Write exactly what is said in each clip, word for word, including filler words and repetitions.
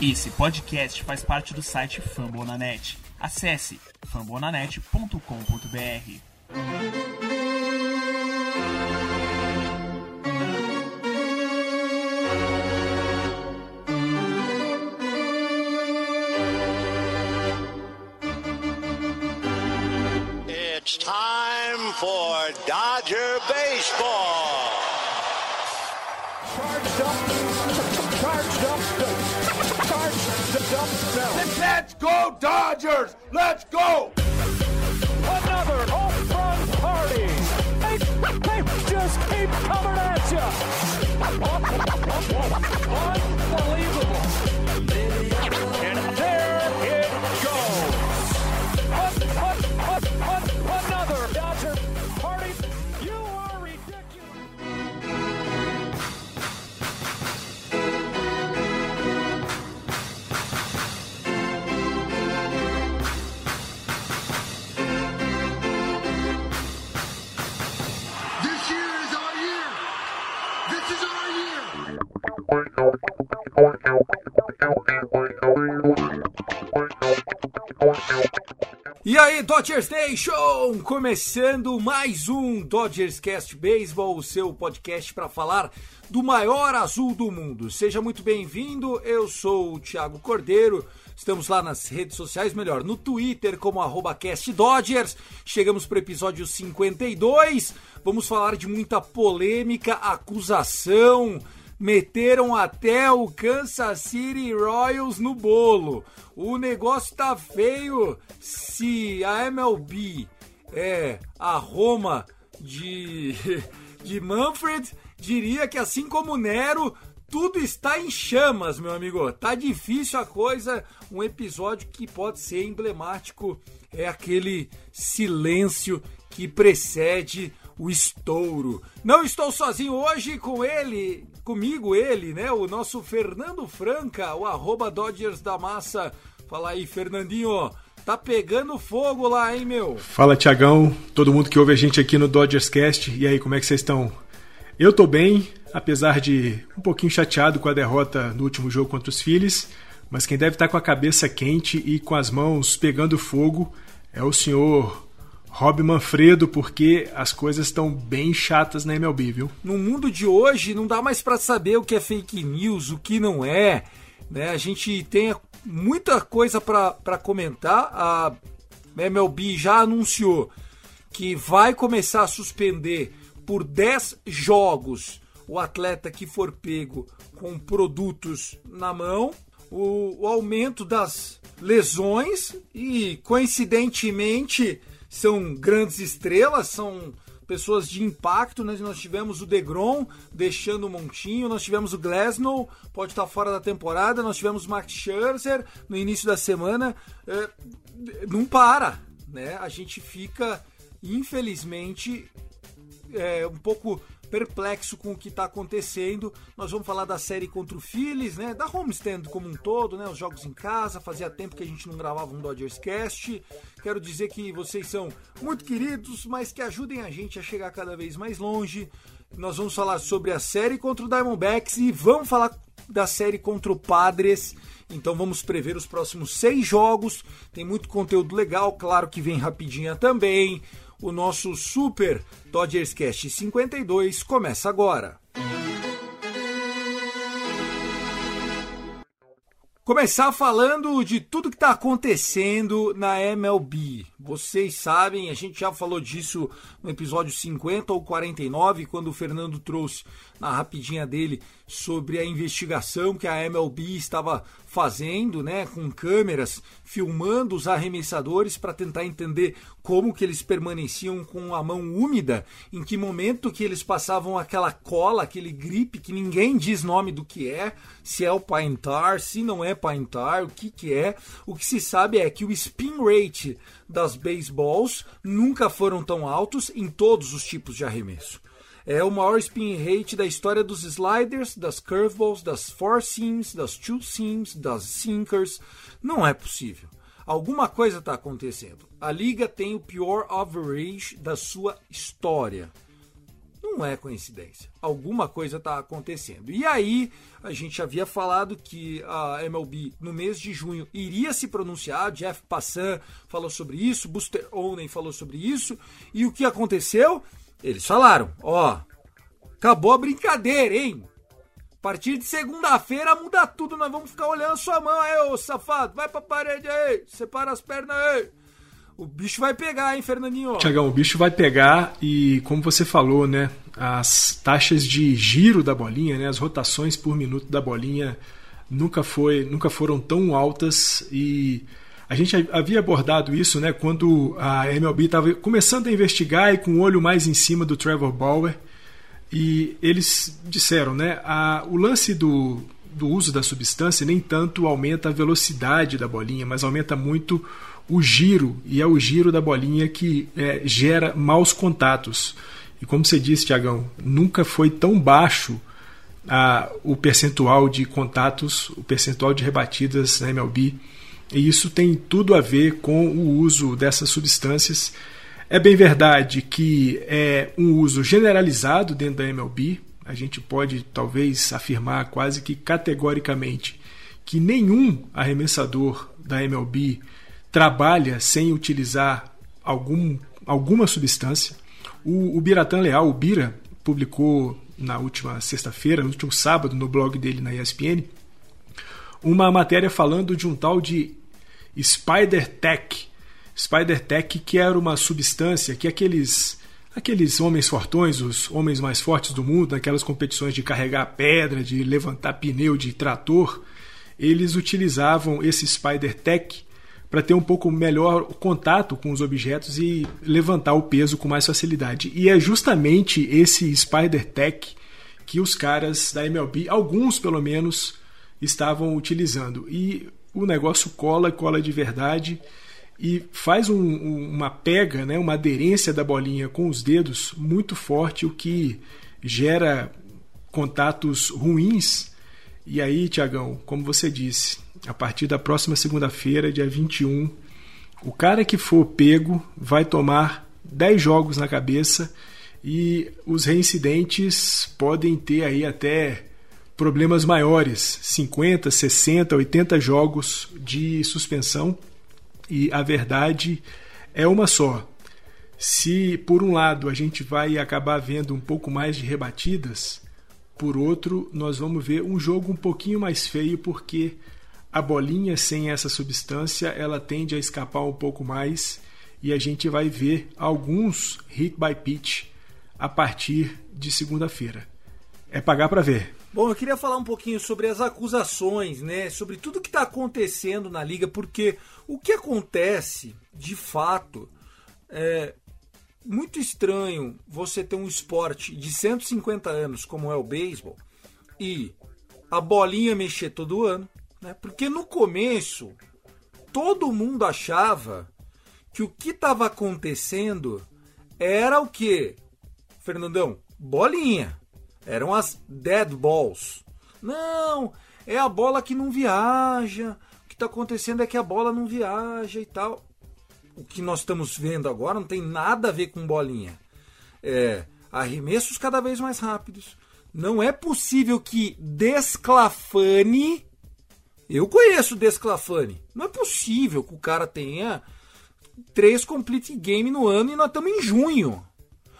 Esse podcast faz parte do site Fambonanet. Acesse fambonanet ponto com ponto br. It's time for Dodger Baseball. Charged up, charged up. Let's go, Dodgers! Let's go! Another home run party! They, they just keep coming at you! Unbelievable! And there it goes! Another Dodger party! You are ridiculous! E aí, Dodgers Nation! Começando mais um Dodgers Cast Baseball, o seu podcast para falar do maior azul do mundo. Seja muito bem-vindo, eu sou o Thiago Cordeiro. Estamos lá nas redes sociais, melhor, no Twitter como arroba Cast Dodgers. Chegamos para o episódio cinquenta e dois, vamos falar de muita polêmica, acusação. Meteram até o Kansas City Royals no bolo. O negócio tá feio. Se a M L B é a Roma de, de Manfred, diria que assim como Nero, tudo está em chamas, meu amigo. Tá difícil a coisa. Um episódio que pode ser emblemático é aquele silêncio que precede o estouro. Não estou sozinho hoje com ele, comigo ele, né? O nosso Fernando Franca, o arroba Dodgers da Massa. Fala aí, Fernandinho. Tá pegando fogo lá, hein, meu? Fala, Tiagão. Todo mundo que ouve a gente aqui no Dodgers Cast. E aí, como é que vocês estão? Eu tô bem, apesar de um pouquinho chateado com a derrota no último jogo contra os Phillies. Mas quem deve estar com a cabeça quente e com as mãos pegando fogo é o senhor Rob Manfred, porque as coisas estão bem chatas na M L B, viu? No mundo de hoje não dá mais para saber o que é fake news, o que não é, né? A gente tem muita coisa para comentar. A M L B já anunciou que vai começar a suspender por dez jogos o atleta que for pego com produtos na mão, o, o aumento das lesões e, coincidentemente, são grandes estrelas, são pessoas de impacto, né? Nós tivemos o DeGrom deixando o montinho, nós tivemos o Glasnow, pode estar fora da temporada, nós tivemos o Max Scherzer no início da semana. É, não para, né? A gente fica, infelizmente, é, um pouco perplexo com o que está acontecendo. Nós vamos falar da série contra o Phillies, né? Da homestand como um todo, né? Os jogos em casa, fazia tempo que a gente não gravava um Dodgers Cast. Quero dizer que vocês são muito queridos, mas que ajudem a gente a chegar cada vez mais longe. Nós vamos falar sobre a série contra o Diamondbacks e vamos falar da série contra o Padres. Então vamos prever os próximos seis jogos. Tem muito conteúdo legal, claro que vem rapidinha também. O nosso super Dodgers Cast cinquenta e dois começa agora. Começar falando de tudo que está acontecendo na M L B. Vocês sabem, a gente já falou disso no episódio cinquenta ou quarenta e nove, quando o Fernando trouxe na rapidinha dele sobre a investigação que a M L B estava fazendo, né, com câmeras filmando os arremessadores para tentar entender como que eles permaneciam com a mão úmida, em que momento que eles passavam aquela cola, aquele gripe que ninguém diz nome do que é, se é o pine tar, se não é pine tar, o que que é. O que se sabe é que o spin rate das baseballs nunca foram tão altos em todos os tipos de arremesso. É o maior spin rate da história dos sliders, das curveballs, das four seams, das two seams, das sinkers. Não é possível. Alguma coisa está acontecendo. A liga tem o pior average da sua história. Não é coincidência. Alguma coisa está acontecendo. E aí, a gente havia falado que a M L B, no mês de junho, iria se pronunciar. Jeff Passan falou sobre isso, Buster Olney falou sobre isso. E o que aconteceu? Eles falaram, ó, acabou a brincadeira, hein? A partir de segunda-feira muda tudo, nós vamos ficar olhando a sua mão aí, ô safado. Vai pra parede aí, separa as pernas aí. O bicho vai pegar, hein, Fernandinho? Tiagão, o bicho vai pegar e, como você falou, né, as taxas de giro da bolinha, né, as rotações por minuto da bolinha nunca, foi, nunca foram tão altas, e a gente havia abordado isso, né, quando a M L B estava começando a investigar e com o olho mais em cima do Trevor Bauer, e eles disseram, né, a, o lance do, do uso da substância nem tanto aumenta a velocidade da bolinha, mas aumenta muito o giro, e é o giro da bolinha que é, gera maus contatos. E como você disse, Tiagão, nunca foi tão baixo ah, o percentual de contatos, o percentual de rebatidas na M L B, e isso tem tudo a ver com o uso dessas substâncias. É bem verdade que é um uso generalizado dentro da M L B, a gente pode talvez afirmar quase que categoricamente que nenhum arremessador da M L B trabalha sem utilizar algum, alguma substância. O, o Biratã Leal, o Bira, publicou na última sexta-feira, no último sábado, no blog dele na E S P N, uma matéria falando de um tal de Spider Tech. Spider Tech, que era uma substância que aqueles, aqueles homens fortões, os homens mais fortes do mundo, naquelas competições de carregar pedra, de levantar pneu de trator, eles utilizavam esse Spider Tech para ter um pouco melhor contato com os objetos e levantar o peso com mais facilidade. E é justamente esse Spider Tech que os caras da M L B, alguns pelo menos, estavam utilizando. E o negócio cola, cola de verdade, e faz um, uma pega, né, uma aderência da bolinha com os dedos muito forte, o que gera contatos ruins. E aí, Tiagão, como você disse, a partir da próxima segunda-feira, dia vinte e um, o cara que for pego vai tomar dez jogos na cabeça, e os reincidentes podem ter aí até problemas maiores, cinquenta, sessenta, oitenta jogos de suspensão. E a verdade é uma só: se por um lado a gente vai acabar vendo um pouco mais de rebatidas, por outro, nós vamos ver um jogo um pouquinho mais feio, porque a bolinha sem essa substância ela tende a escapar um pouco mais, e a gente vai ver alguns hit by pitch a partir de segunda-feira. É pagar para ver. Bom, eu queria falar um pouquinho sobre as acusações, né? Sobre tudo que está acontecendo na liga, porque o que acontece, de fato, é muito estranho você ter um esporte de cento e cinquenta anos, como é o beisebol, e a bolinha mexer todo ano, né? Porque no começo, todo mundo achava que o que estava acontecendo era o quê, Fernandão? Bolinha. Eram as dead balls. Não, é a bola que não viaja, o que está acontecendo é que a bola não viaja e tal. O que nós estamos vendo agora não tem nada a ver com bolinha. É, arremessos cada vez mais rápidos. Não é possível que Desclafani... Eu conheço o Desclafani. Não é possível que o cara tenha três complete game no ano e nós estamos em junho.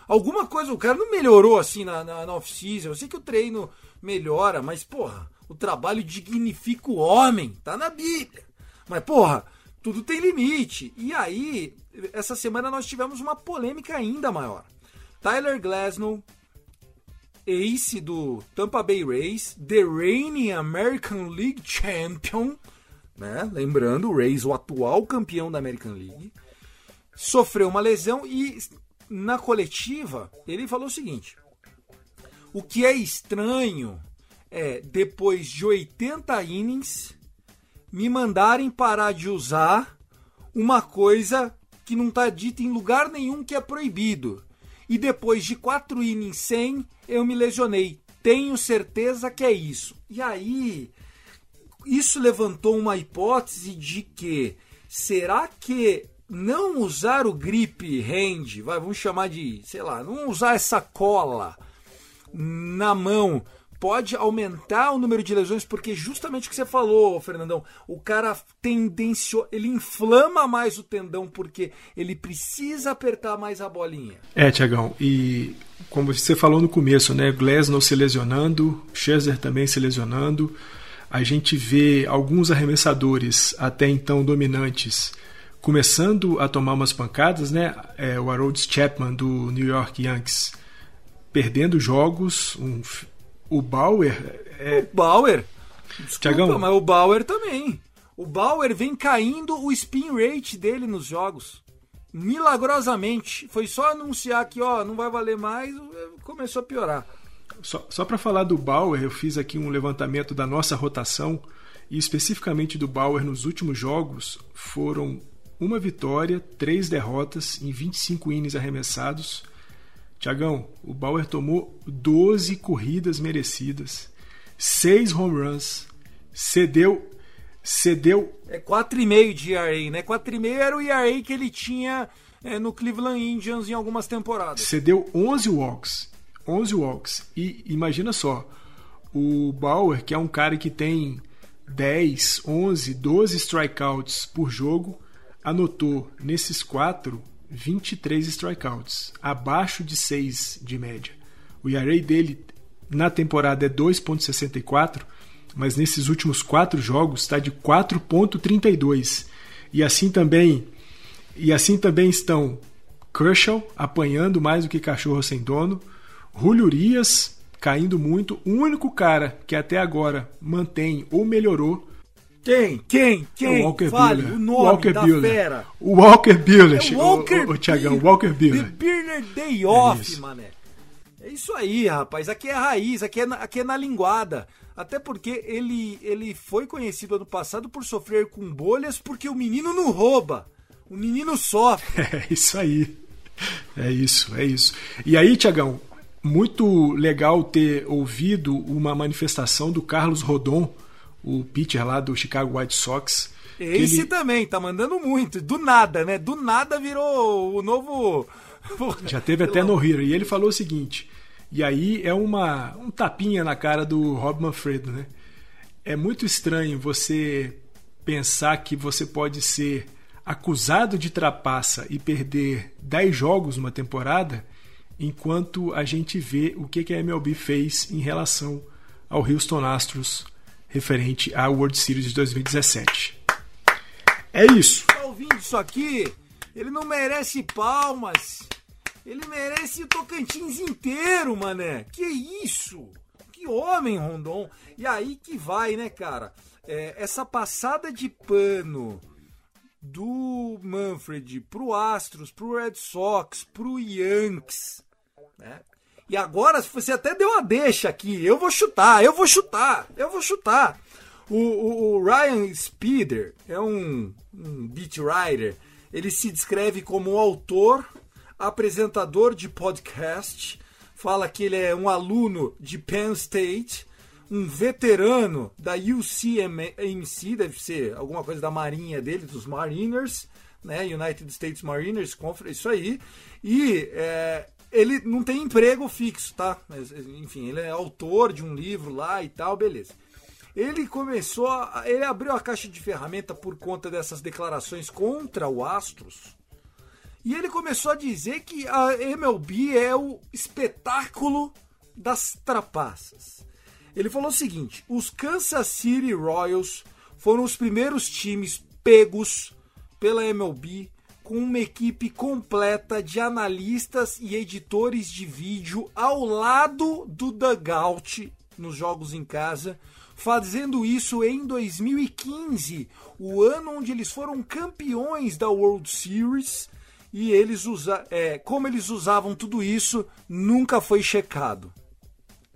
Alguma coisa, o cara não melhorou assim na, na, na off-season. Eu sei que o treino melhora, mas, porra, o trabalho dignifica o homem. Tá na Bíblia. Mas, porra... Tudo tem limite. E aí, essa semana nós tivemos uma polêmica ainda maior. Tyler Glasnow, ace do Tampa Bay Rays, the reigning American League champion, né? Lembrando, o Rays, o atual campeão da American League, sofreu uma lesão e na coletiva ele falou o seguinte: o que é estranho é, depois de oitenta innings, me mandarem parar de usar uma coisa que não está dita em lugar nenhum, que é proibido. E depois de quatro innings sem, eu me lesionei. Tenho certeza que é isso. E aí, isso levantou uma hipótese de que, será que não usar o grip hand, vai, vamos chamar de, sei lá, não usar essa cola na mão, pode aumentar o número de lesões, porque justamente o que você falou, Fernandão, o cara tendencio, ele inflama mais o tendão porque ele precisa apertar mais a bolinha. É, Tiagão, e como você falou no começo, né, Glasnow se lesionando, Scherzer também se lesionando, a gente vê alguns arremessadores até então dominantes começando a tomar umas pancadas, né, é, o Aroldis Chapman do New York Yankees perdendo jogos, um... O Bauer... É... O Bauer? Desculpa, Thiagão, mas o Bauer também. O Bauer vem caindo o spin rate dele nos jogos. Milagrosamente. Foi só anunciar que ó, não vai valer mais, começou a piorar. Só, só para falar do Bauer, eu fiz aqui um levantamento da nossa rotação e especificamente do Bauer nos últimos jogos foram uma vitória, três derrotas em vinte e cinco innings arremessados. Tiagão, o Bauer tomou doze corridas merecidas, seis home runs, cedeu... cedeu... É quatro vírgula cinco de E R A, né? quatro vírgula cinco era o E R A que ele tinha é, no Cleveland Indians em algumas temporadas. Cedeu onze walks, onze walks. E imagina só, o Bauer, que é um cara que tem dez, onze, doze strikeouts por jogo, anotou nesses quatro... vinte e três strikeouts, abaixo de seis de média. O E R A dele na temporada é dois vírgula sessenta e quatro, mas nesses últimos quatro jogos está de quatro vírgula trinta e dois. E assim também, e assim também estão Kershaw apanhando mais do que cachorro sem dono, Julio Urias caindo muito, o único cara que até agora mantém ou melhorou. Quem? Quem? Quem? O Fale Buehler. O nome Walker da Buehler. Fera. O Walker Buehler. É Walker o, o, o Thiagão, Walker Buehler. Buehler Day Off, é mané. É isso aí, rapaz. Aqui é a raiz, aqui é na, aqui é na linguada. Até porque ele, ele foi conhecido ano passado por sofrer com bolhas porque o menino não rouba. O menino sofre. É isso aí. É isso, é isso. E aí, Thiagão, muito legal ter ouvido uma manifestação do Carlos Rodon, o pitcher lá do Chicago White Sox. Esse ele... também, tá mandando muito. Do nada, né? Do nada virou o novo... Já teve até no-hitter. E ele falou o seguinte, e aí é uma um tapinha na cara do Rob Manfred, né? É muito estranho você pensar que você pode ser acusado de trapaça e perder dez jogos numa temporada, enquanto a gente vê o que, que a M L B fez em relação ao Houston Astros referente à World Series de dois mil e dezessete. É isso. Tá ouvindo isso aqui? Ele não merece palmas. Ele merece o Tocantins inteiro, mané. Que isso? Que homem, Rondon. E aí que vai, né, cara? É, essa passada de pano do Manfred pro Astros, pro Red Sox, pro Yankees, né? E agora, você até deu uma deixa aqui. Eu vou chutar, eu vou chutar, eu vou chutar. O, o, o Ryan Spider é um, um beat writer. Ele se descreve como autor, apresentador de podcast. Fala que ele é um aluno de Penn State, um veterano da U C M C, deve ser alguma coisa da marinha dele, dos Mariners, né? United States Mariners, isso aí. E... É, ele não tem emprego fixo, tá? Mas, enfim, ele é autor de um livro lá e tal, beleza. Ele começou, a, ele abriu a caixa de ferramenta por conta dessas declarações contra o Astros. E ele começou a dizer que a M L B é o espetáculo das trapaças. Ele falou o seguinte, os Kansas City Royals foram os primeiros times pegos pela M L B com uma equipe completa de analistas e editores de vídeo ao lado do dugout nos jogos em casa, fazendo isso em dois mil e quinze, o ano onde eles foram campeões da World Series, e eles usa, é, como eles usavam tudo isso, nunca foi checado.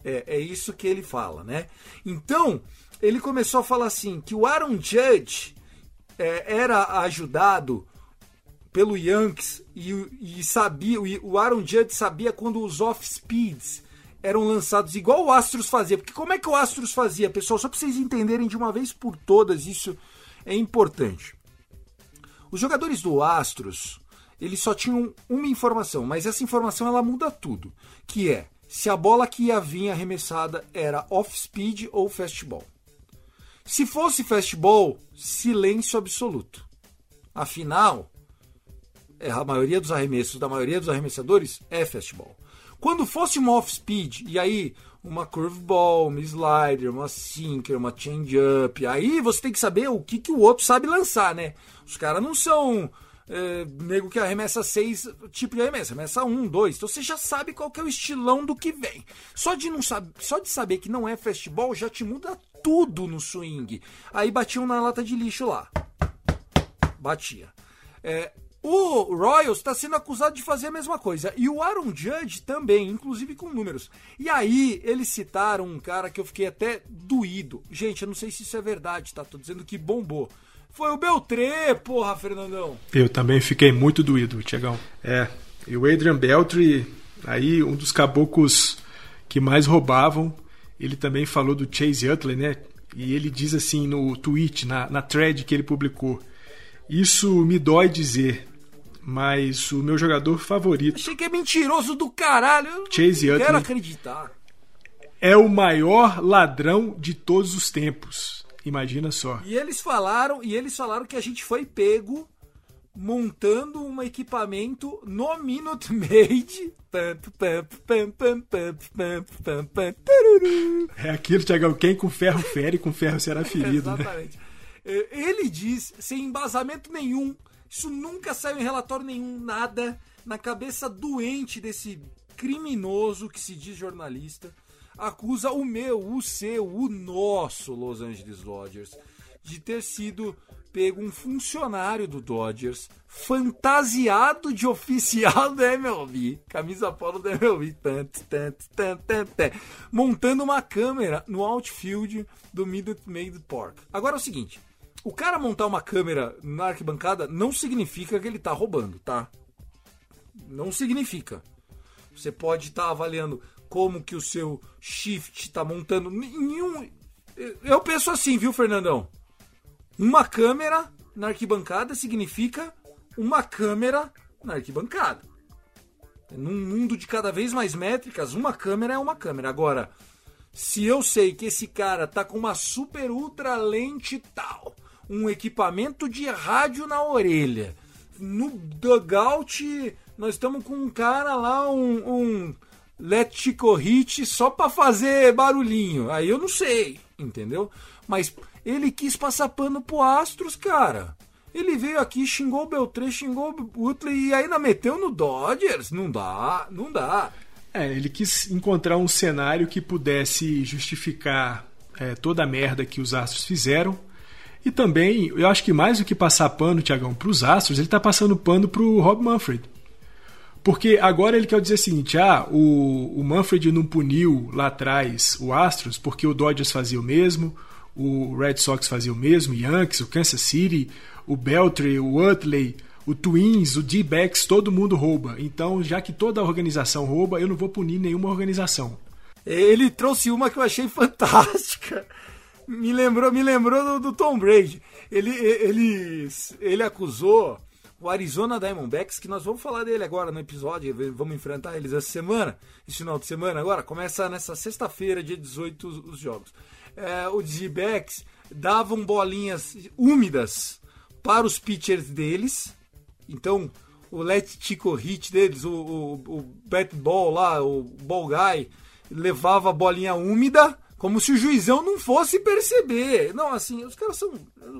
É, é isso que ele fala, né? Então, ele começou a falar assim, que o Aaron Judge é, era ajudado pelo Yankees, e, e sabia, o Aaron Judge sabia quando os off-speeds eram lançados, igual o Astros fazia. Porque como é que o Astros fazia, pessoal? Só para vocês entenderem de uma vez por todas, isso é importante. Os jogadores do Astros, eles só tinham uma informação, mas essa informação ela muda tudo, que é se a bola que ia vir arremessada era off-speed ou fastball. Se fosse fastball, silêncio absoluto. Afinal, a maioria dos arremessos da maioria dos arremessadores é fastball. Quando fosse uma off-speed, e aí uma curveball, uma slider, uma sinker, uma change-up, aí você tem que saber o que, que o outro sabe lançar, né? Os caras não são é, nego que arremessa seis tipos de arremesso, arremessa um, dois, então você já sabe qual que é o estilão do que vem. Só de, não sab... Só de saber que não é fastball já te muda tudo no swing. Aí batiam na lata de lixo lá. Batia. É... O Royals está sendo acusado de fazer a mesma coisa. E o Aaron Judge também, inclusive com números. E aí, eles citaram um cara que eu fiquei até doído. Gente, eu não sei se isso é verdade, tá? Tô dizendo que bombou. Foi o Beltré, porra, Fernandão. Eu também fiquei muito doído, Tiagão. É, e o Adrian Beltré, aí um dos caboclos que mais roubavam, ele também falou do Chase Utley, né? E ele diz assim no tweet, na, na thread que ele publicou: isso me dói dizer, mas o meu jogador favorito... Achei que é mentiroso do caralho. Eu Chase Utley. Quero acreditar. É o maior ladrão de todos os tempos. Imagina só. E eles falaram, e eles falaram que a gente foi pego montando um equipamento no Minute Maid. É aquilo, Tiagão. Quem com ferro fere, com ferro será ferido. É, exatamente. Né? Ele diz, sem embasamento nenhum, isso nunca saiu em relatório nenhum, nada, na cabeça doente desse criminoso que se diz jornalista, acusa o meu, o seu, o nosso Los Angeles Dodgers de ter sido pego um funcionário do Dodgers fantasiado de oficial da M L B, camisa polo da M L B, tant, tant, tant, tant, tant, montando uma câmera no outfield do Minute Maid Park. Agora é o seguinte... O cara montar uma câmera na arquibancada não significa que ele tá roubando, tá? Não significa. Você pode estar tá avaliando como que o seu shift tá montando. Nenhum... Eu penso assim, viu, Fernandão? Uma câmera na arquibancada significa uma câmera na arquibancada. Num mundo de cada vez mais métricas, uma câmera é uma câmera. Agora, se eu sei que esse cara tá com uma super ultra lente tal... um equipamento de rádio na orelha. No dugout, nós estamos com um cara lá, um, um Let Chico Hit só para fazer barulhinho. Aí eu não sei, entendeu? Mas ele quis passar pano pro Astros, cara. Ele veio aqui, xingou o Beltré, xingou o Utley e ainda meteu no Dodgers. Não dá, não dá. É, ele quis encontrar um cenário que pudesse justificar é, toda a merda que os Astros fizeram. E também, eu acho que mais do que passar pano, Tiagão, para os Astros, ele está passando pano para o Rob Manfred. Porque agora ele quer dizer o seguinte, ah, o, o Manfred não puniu lá atrás o Astros porque o Dodgers fazia o mesmo, o Red Sox fazia o mesmo, o Yankees, o Kansas City, o Beltré, o Utley, o Twins, o D-Backs, todo mundo rouba. Então, já que toda a organização rouba, eu não vou punir nenhuma organização. Ele trouxe uma que eu achei fantástica. Me lembrou, me lembrou do, do Tom Brady. Ele, ele, ele acusou o Arizona Diamondbacks, que nós vamos falar dele agora no episódio, vamos enfrentar eles essa semana, esse final de semana agora, começa nessa sexta-feira, dia dezoito, os, os jogos. É, os D-Backs davam bolinhas úmidas para os pitchers deles, então o Let Chico Hit deles, o, o, o Bat Ball lá, o Ball Guy, levava a bolinha úmida, como se o juizão não fosse perceber. Não, assim, os caras são...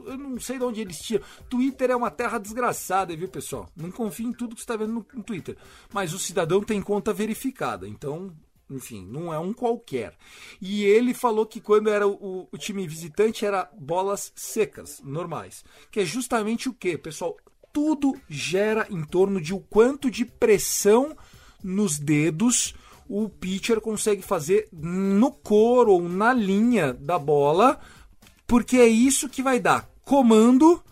Eu não sei de onde eles tiram. Twitter é uma terra desgraçada, viu, pessoal? Não confie em tudo que você está vendo no, no Twitter. Mas o cidadão tem conta verificada. Então, enfim, não é um qualquer. E ele falou que quando era o, o time visitante era bolas secas, normais. Que é justamente o quê, pessoal? Tudo gera em torno de o quanto de pressão nos dedos o pitcher consegue fazer no couro ou na linha da bola, porque é isso que vai dar comando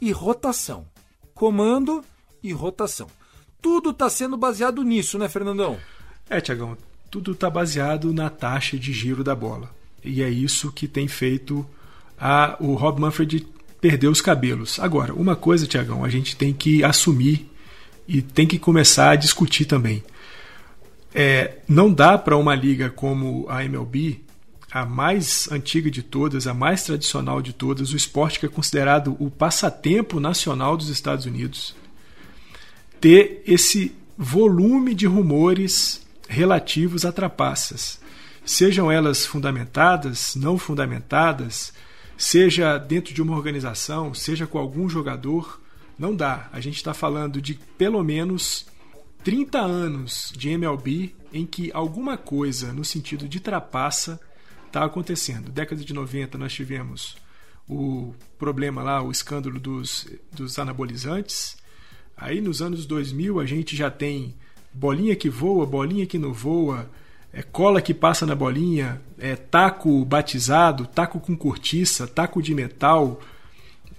e rotação. Comando e rotação. Tudo está sendo baseado nisso, né, Fernandão? É, Tiagão, tudo está baseado na taxa de giro da bola. E é isso que tem feito a, o Rob Manfred perdeu os cabelos. Agora, uma coisa, Tiagão, a gente tem que assumir e tem que começar a discutir também. É, não dá para uma liga como a M L B, a mais antiga de todas, a mais tradicional de todas, o esporte que é considerado o passatempo nacional dos Estados Unidos, ter esse volume de rumores relativos a trapaças, sejam elas fundamentadas, não fundamentadas, seja dentro de uma organização, seja com algum jogador. Não dá. A gente está falando de pelo menos trinta anos de M L B em que alguma coisa no sentido de trapaça está acontecendo. Década de noventa nós tivemos o problema lá, o escândalo dos, dos anabolizantes. Aí nos anos dois mil a gente já tem bolinha que voa, bolinha que não voa, é, cola que passa na bolinha, é, taco batizado, taco com cortiça, taco de metal.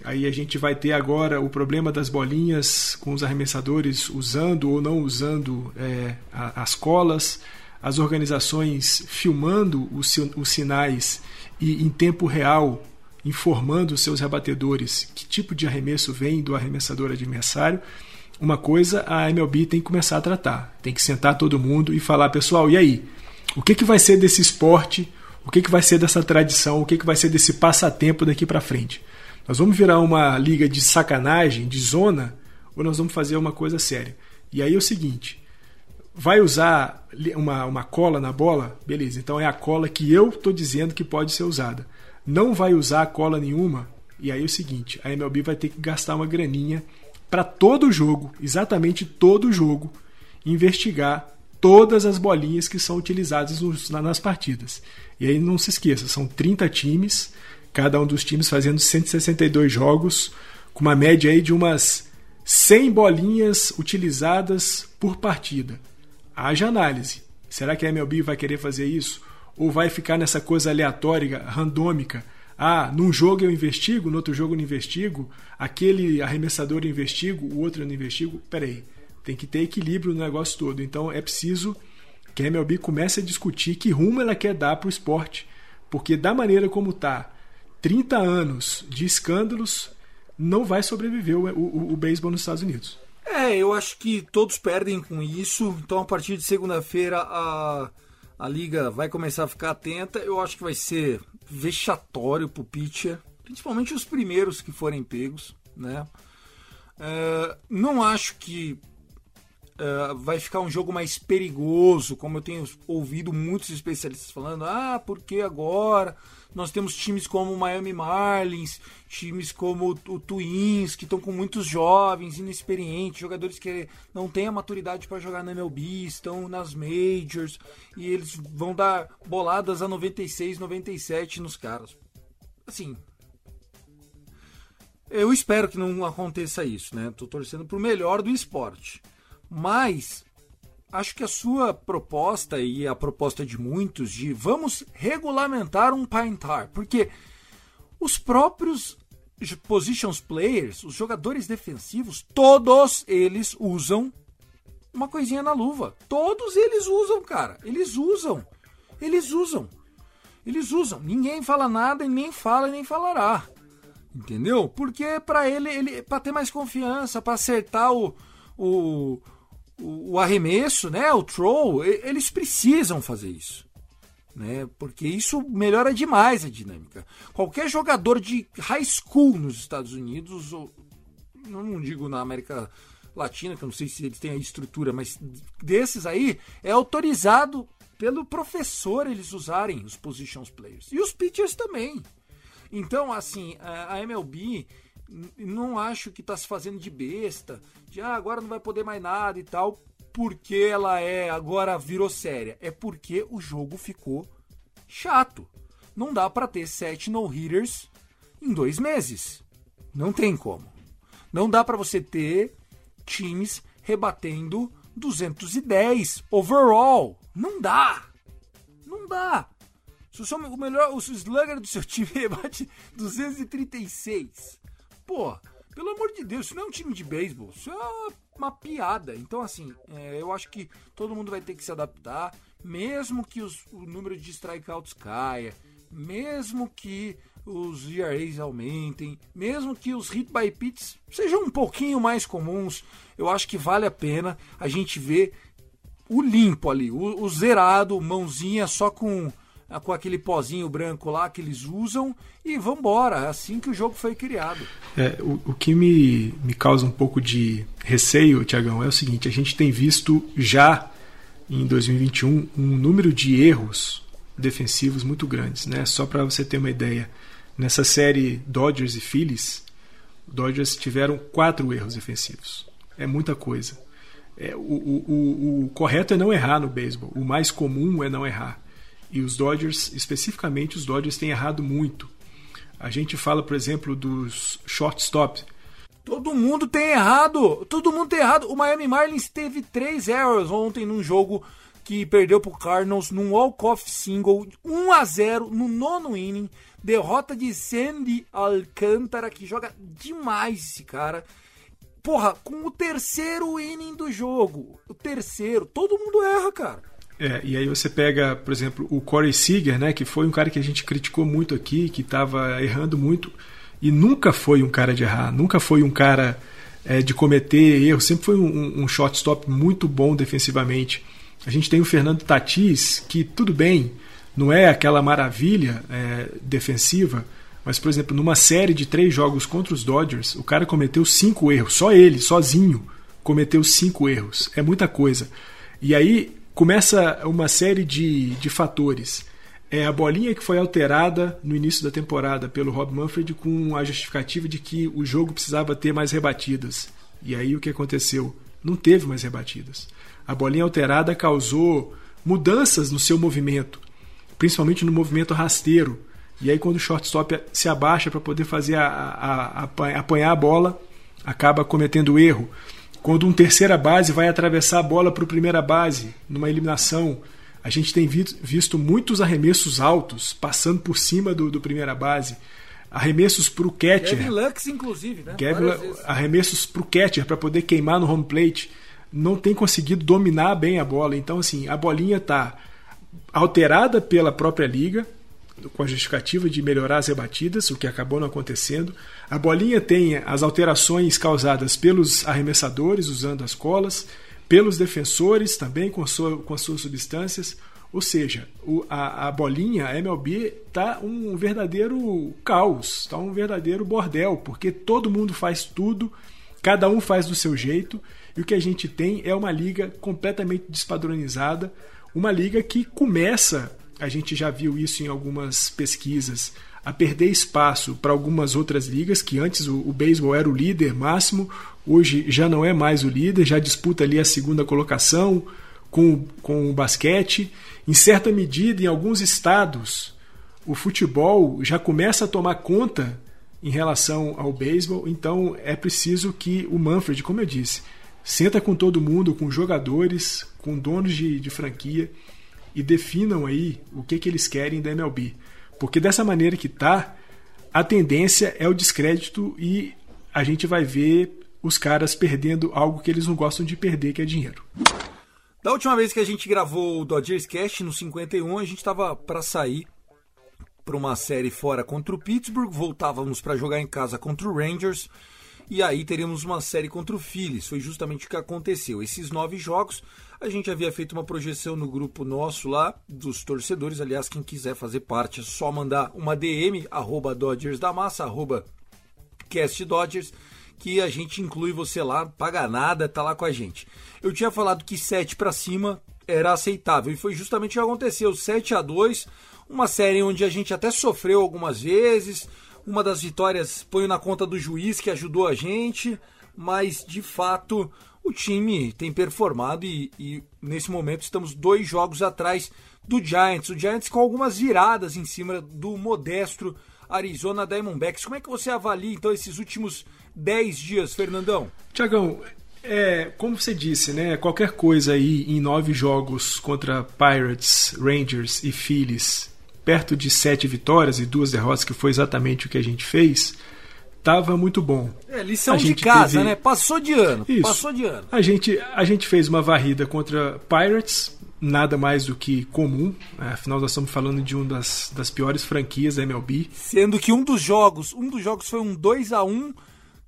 Aí a gente vai ter agora o problema das bolinhas com os arremessadores usando ou não usando é, as colas, as organizações filmando os, os sinais e em tempo real informando os seus rebatedores que tipo de arremesso vem do arremessador adversário. Uma coisa a M L B tem que começar a tratar, tem que sentar todo mundo e falar: pessoal, e aí? O que, que vai ser desse esporte? O que, que vai ser dessa tradição? O que, que vai ser desse passatempo daqui para frente? Nós vamos virar uma liga de sacanagem, de zona, ou nós vamos fazer uma coisa séria? E aí é o seguinte: vai usar uma, uma cola na bola? Beleza, então é a cola que eu estou dizendo que pode ser usada. Não vai usar cola nenhuma? E aí é o seguinte, a M L B vai ter que gastar uma graninha para todo jogo, exatamente todo jogo, investigar todas as bolinhas que são utilizadas nos, nas partidas. E aí não se esqueça, são trinta times, cada um dos times fazendo cento e sessenta e dois jogos, com uma média aí de umas cem bolinhas utilizadas por partida. Haja análise. Será que a M L B vai querer fazer isso? Ou vai ficar nessa coisa aleatória, randômica? Ah, num jogo eu investigo, no outro jogo eu não investigo, aquele arremessador eu investigo, o outro eu não investigo. Peraí, tem que ter equilíbrio no negócio todo. Então é preciso que a M L B comece a discutir que rumo ela quer dar para o esporte, porque da maneira como está, trinta anos de escândalos, não vai sobreviver o, o, o beisebol nos Estados Unidos. É, eu acho que todos perdem com isso. Então, a partir de segunda-feira, a, a liga vai começar a ficar atenta. Eu acho que vai ser vexatório pro pitcher, principalmente os primeiros que forem pegos, né? É, não acho que é, vai ficar um jogo mais perigoso, como eu tenho ouvido muitos especialistas falando. Ah, porque agora nós temos times como o Miami Marlins, times como o Twins, que estão com muitos jovens, inexperientes, jogadores que não têm a maturidade para jogar na M L B, estão nas majors, e eles vão dar boladas a noventa e seis, noventa e sete nos caras. Assim, eu espero que não aconteça isso, né? Estou torcendo para o melhor do esporte. Mas acho que a sua proposta e a proposta de muitos de vamos regulamentar um pintar, porque os próprios positions players, os jogadores defensivos, todos eles usam uma coisinha na luva. Todos eles usam, cara. Eles usam. Eles usam. Eles usam. Ninguém fala nada e nem fala e nem falará. Entendeu? Porque para ele, ele para ter mais confiança, para acertar o... o o arremesso, né, o throw, eles precisam fazer isso, né, porque isso melhora demais a dinâmica. Qualquer jogador de high school nos Estados Unidos, ou, não digo na América Latina, que eu não sei se eles têm a estrutura, mas desses aí, é autorizado pelo professor eles usarem os positions players. E os pitchers também. Então, assim, a M L B... não acho que está se fazendo de besta, de ah, agora não vai poder mais nada e tal, porque ela é, agora virou séria. É porque o jogo ficou chato. Não dá para ter sete no-hitters em dois meses. Não tem como. Não dá para você ter times rebatendo duzentos e dez overall. Não dá. Não dá. Se o, seu, o melhor, o slugger do seu time rebate duzentos e trinta e seis. Pô, pelo amor de Deus, isso não é um time de beisebol, isso é uma piada. Então, assim, é, eu acho que todo mundo vai ter que se adaptar, mesmo que os, o número de strikeouts caia, mesmo que os E R As aumentem, mesmo que os hit by pits sejam um pouquinho mais comuns, eu acho que vale a pena a gente ver o limpo ali, o, o zerado, mãozinha só com, com aquele pozinho branco lá que eles usam, e vambora, é assim que o jogo foi criado. É, o, o que me, me causa um pouco de receio, Thiagão, é o seguinte: a gente tem visto já em dois mil e vinte e um um número de erros defensivos muito grandes, né? Só para você ter uma ideia, nessa série Dodgers e Phillies, Dodgers tiveram quatro erros defensivos, é muita coisa. É, o, o, o, o correto é não errar no beisebol, o mais comum é não errar, e os Dodgers, especificamente os Dodgers, têm errado muito. A gente fala, por exemplo, dos shortstop. Todo mundo tem errado, todo mundo tem errado. O Miami Marlins teve três erros ontem num jogo que perdeu para o Cardinals num walk-off single, um a zero no nono inning, derrota de Sandy Alcântara, que joga demais esse cara. Porra, com o terceiro inning do jogo, o terceiro, todo mundo erra, cara. É, e aí você pega, por exemplo, o Corey Seager, né, que foi um cara que a gente criticou muito aqui, que estava errando muito, e nunca foi um cara de errar, nunca foi um cara é, de cometer erro, sempre foi um, um shortstop muito bom defensivamente. A gente tem o Fernando Tatis, que tudo bem, não é aquela maravilha é, defensiva, mas, por exemplo, numa série de três jogos contra os Dodgers, o cara cometeu cinco erros. Só ele, sozinho, cometeu cinco erros. É muita coisa. E aí começa uma série de, de fatores. É a bolinha que foi alterada no início da temporada pelo Rob Manfred com a justificativa de que o jogo precisava ter mais rebatidas. E aí o que aconteceu? Não teve mais rebatidas. A bolinha alterada causou mudanças no seu movimento, principalmente no movimento rasteiro. E aí quando o shortstop se abaixa para poder fazer a, a, a, apanhar a bola, acaba cometendo erro. Quando um terceira base vai atravessar a bola para o primeira base, numa eliminação, a gente tem visto muitos arremessos altos passando por cima do, do primeira base, arremessos para o catcher. Gavin Lux, inclusive, né? Gavin, arremessos para o catcher para poder queimar no home plate. Não tem conseguido dominar bem a bola. Então, assim, a bolinha está alterada pela própria liga, com a justificativa de melhorar as rebatidas, o que acabou não acontecendo. A bolinha tem as alterações causadas pelos arremessadores usando as colas, pelos defensores também com, sua, com as suas substâncias, ou seja, o, a, a bolinha, a M L B, está um verdadeiro caos, está um verdadeiro bordel, porque todo mundo faz tudo, cada um faz do seu jeito, e o que a gente tem é uma liga completamente despadronizada, uma liga que começa, a gente já viu isso em algumas pesquisas, a perder espaço para algumas outras ligas, que antes o, o beisebol era o líder máximo, hoje já não é mais o líder, já disputa ali a segunda colocação com, com o basquete. Em certa medida, em alguns estados, o futebol já começa a tomar conta em relação ao beisebol, então é preciso que o Manfred, como eu disse, senta com todo mundo, com jogadores, com donos de, de franquia, e definam aí o que, que eles querem da M L B. Porque dessa maneira que está, a tendência é o descrédito e a gente vai ver os caras perdendo algo que eles não gostam de perder, que é dinheiro. Da última vez que a gente gravou o Dodgers Cast, no cinquenta e um, a gente estava para sair para uma série fora contra o Pittsburgh, voltávamos para jogar em casa contra o Rangers, e aí teríamos uma série contra o Phillies. Foi justamente o que aconteceu. Esses nove jogos, a gente havia feito uma projeção no grupo nosso lá, dos torcedores. Aliás, quem quiser fazer parte, é só mandar uma D M, arroba Dodgers da Massa, arroba Cast Dodgers, que a gente inclui você lá, paga nada, tá lá com a gente. Eu tinha falado que sete para cima era aceitável, e foi justamente o que aconteceu, sete a dois, uma série onde a gente até sofreu algumas vezes. Uma das vitórias põe na conta do juiz, que ajudou a gente, mas de fato o time tem performado e, e nesse momento estamos dois jogos atrás do Giants. O Giants com algumas viradas em cima do modesto Arizona Diamondbacks. Como é que você avalia então esses últimos dez dias, Fernandão? Thiagão, é, como você disse, né, qualquer coisa aí em nove jogos contra Pirates, Rangers e Phillies, perto de sete vitórias e duas derrotas, que foi exatamente o que a gente fez, estava muito bom. É, lição de casa, teve... né? Passou de ano. Isso. Passou de ano. A gente, a gente fez uma varrida contra Pirates, nada mais do que comum, afinal nós estamos falando de uma das, das piores franquias da M L B. Sendo que um dos jogos, um dos jogos foi um dois a um,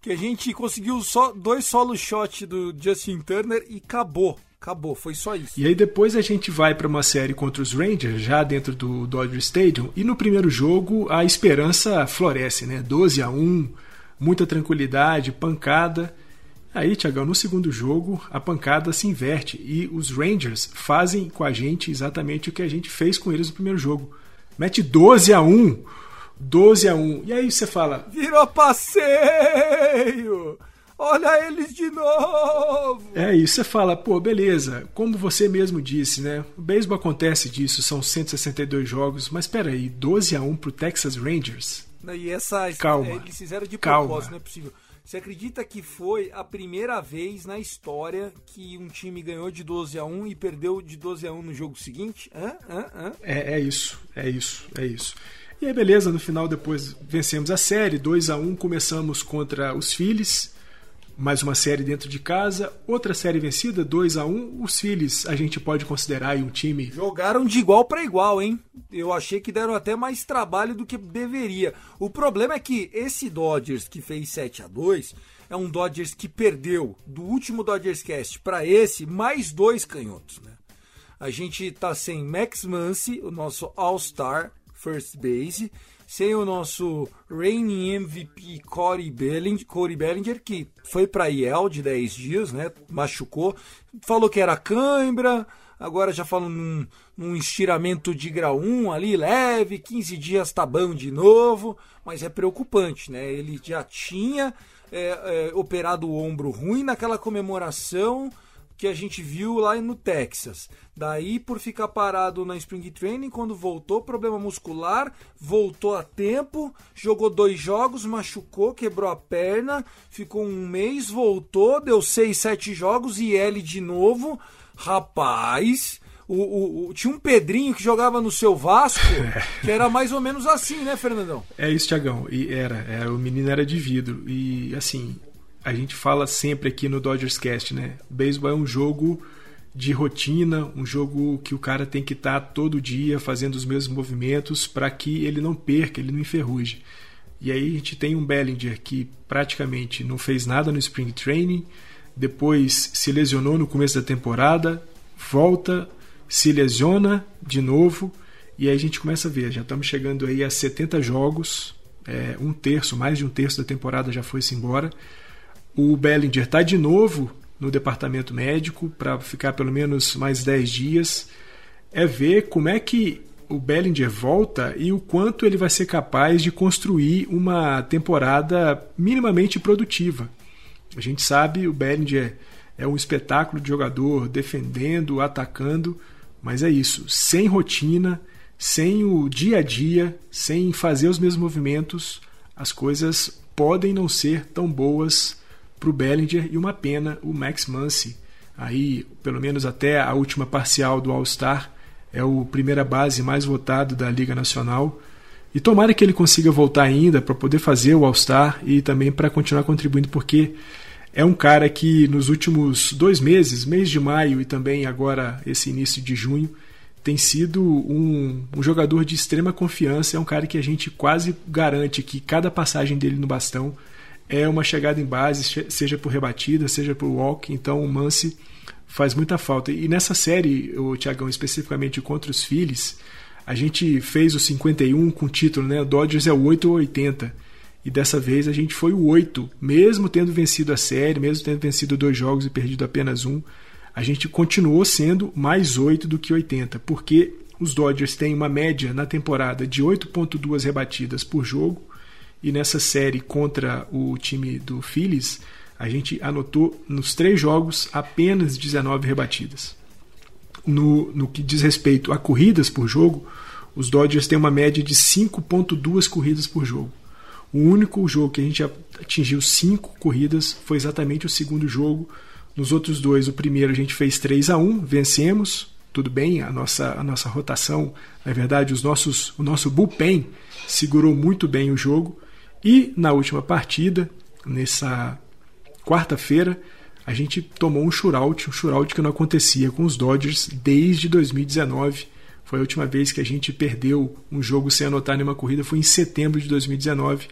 que a gente conseguiu só dois solo shots do Justin Turner e acabou, acabou, foi só isso. E aí depois a gente vai para uma série contra os Rangers, já dentro do Dodger Stadium, e no primeiro jogo a esperança floresce, né? doze a um, muita tranquilidade, pancada. Aí, Thiagão, no segundo jogo, a pancada se inverte e os Rangers fazem com a gente exatamente o que a gente fez com eles no primeiro jogo. Mete doze a um, doze a um. E aí você fala... Virou passeio! Olha eles de novo! É isso, você fala, pô, beleza, como você mesmo disse, né? O beisebol acontece disso, são cento e sessenta e dois jogos, mas peraí, doze a um pro Texas Rangers? E essa... Calma, eles fizeram de propósito, não é possível. Você acredita que foi a primeira vez na história que um time ganhou de doze a um e perdeu de doze a um no jogo seguinte? Hã? Hã? Hã? É, é isso, é isso, é isso. E aí, beleza, no final depois vencemos a série, dois a um, começamos contra os Phillies, mais uma série dentro de casa, outra série vencida, dois a um, os Phillies a gente pode considerar aí um time... Jogaram de igual para igual, hein? Eu achei que deram até mais trabalho do que deveria. O problema é que esse Dodgers que fez sete a dois é um Dodgers que perdeu do último Dodgers Cast para esse mais dois canhotos, né? A gente tá sem Max Muncy, o nosso All-Star First Base, sem o nosso reigning M V P Corey Bellinger, Corey Bellinger que foi para I L de dez dias, né? Machucou, falou que era cãibra, agora já falam num, num estiramento de grau um ali, leve, quinze dias tá bom de novo, mas é preocupante, né? Ele já tinha é, é, operado o ombro ruim naquela comemoração que a gente viu lá no Texas. Daí, por ficar parado na Spring Training, quando voltou, problema muscular, voltou a tempo, jogou dois jogos, machucou, quebrou a perna, ficou um mês, voltou, deu seis, sete jogos, e ele de novo, rapaz... O, o, o, tinha um Pedrinho que jogava no seu Vasco, que era mais ou menos assim, né, Fernandão? É isso, Thiagão, e era, era, o menino era de vidro, e assim... A gente fala sempre aqui no Dodgers Cast, né? O beisebol é um jogo de rotina, um jogo que o cara tem que estar tá todo dia fazendo os mesmos movimentos para que ele não perca, ele não enferruje. E aí a gente tem um Bellinger que praticamente não fez nada no Spring Training, depois se lesionou no começo da temporada, volta, se lesiona de novo, e aí a gente começa a ver, já estamos chegando aí a setenta jogos, é, um terço, mais de um terço da temporada já foi-se embora. O Bellinger está de novo no departamento médico para ficar pelo menos mais dez dias. É ver como é que o Bellinger volta e o quanto ele vai ser capaz de construir uma temporada minimamente produtiva. A gente sabe, o Bellinger é um espetáculo de jogador, defendendo, atacando, mas é isso, sem rotina, sem o dia a dia, sem fazer os mesmos movimentos, as coisas podem não ser tão boas para o Bellinger, e uma pena, o Max Muncy, aí pelo menos até a última parcial do All-Star, é o primeira base mais votado da Liga Nacional, e tomara que ele consiga voltar ainda para poder fazer o All-Star e também para continuar contribuindo, porque é um cara que nos últimos dois meses, mês de maio e também agora esse início de junho, tem sido um, um jogador de extrema confiança, é um cara que a gente quase garante que cada passagem dele no bastão é uma chegada em base, seja por rebatida, seja por walk, então o Muncy faz muita falta. E nessa série, o Thiagão, especificamente contra os Phillies, a gente fez o cinquenta e um com o título, né? O Dodgers é o oito ou oitenta, e dessa vez a gente foi o oito, mesmo tendo vencido a série, mesmo tendo vencido dois jogos e perdido apenas um, a gente continuou sendo mais oito do que oitenta, porque os Dodgers têm uma média na temporada de oito vírgula dois rebatidas por jogo, e nessa série contra o time do Phillies, a gente anotou nos três jogos apenas dezenove rebatidas. No, no que diz respeito a corridas por jogo, os Dodgers têm uma média de cinco vírgula dois corridas por jogo. O único jogo que a gente atingiu cinco corridas foi exatamente o segundo jogo. Nos outros dois, o primeiro a gente fez três a um, vencemos, tudo bem, a nossa, a nossa rotação, na verdade os nossos, o nosso bullpen segurou muito bem o jogo. E na última partida, nessa quarta-feira, a gente tomou um shutout, um shutout que não acontecia com os Dodgers desde dois mil e dezenove. Foi a última vez que a gente perdeu um jogo sem anotar nenhuma corrida, foi em setembro de dois mil e dezenove,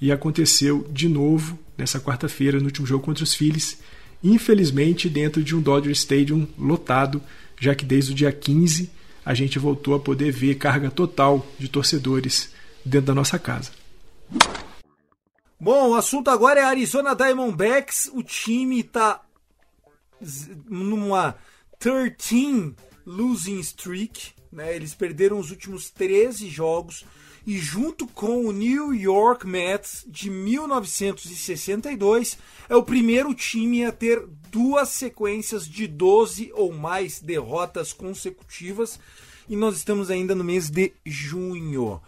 e aconteceu de novo nessa quarta-feira, no último jogo contra os Phillies, infelizmente dentro de um Dodger Stadium lotado, já que desde o dia quinze a gente voltou a poder ver carga total de torcedores dentro da nossa casa. Bom, o assunto agora é Arizona Diamondbacks. O time está numa treze losing streak, né? Eles perderam os últimos treze jogos, e junto com o New York Mets de mil novecentos e sessenta e dois é o primeiro time a ter duas sequências de doze ou mais derrotas consecutivas, e nós estamos ainda no mês de junho.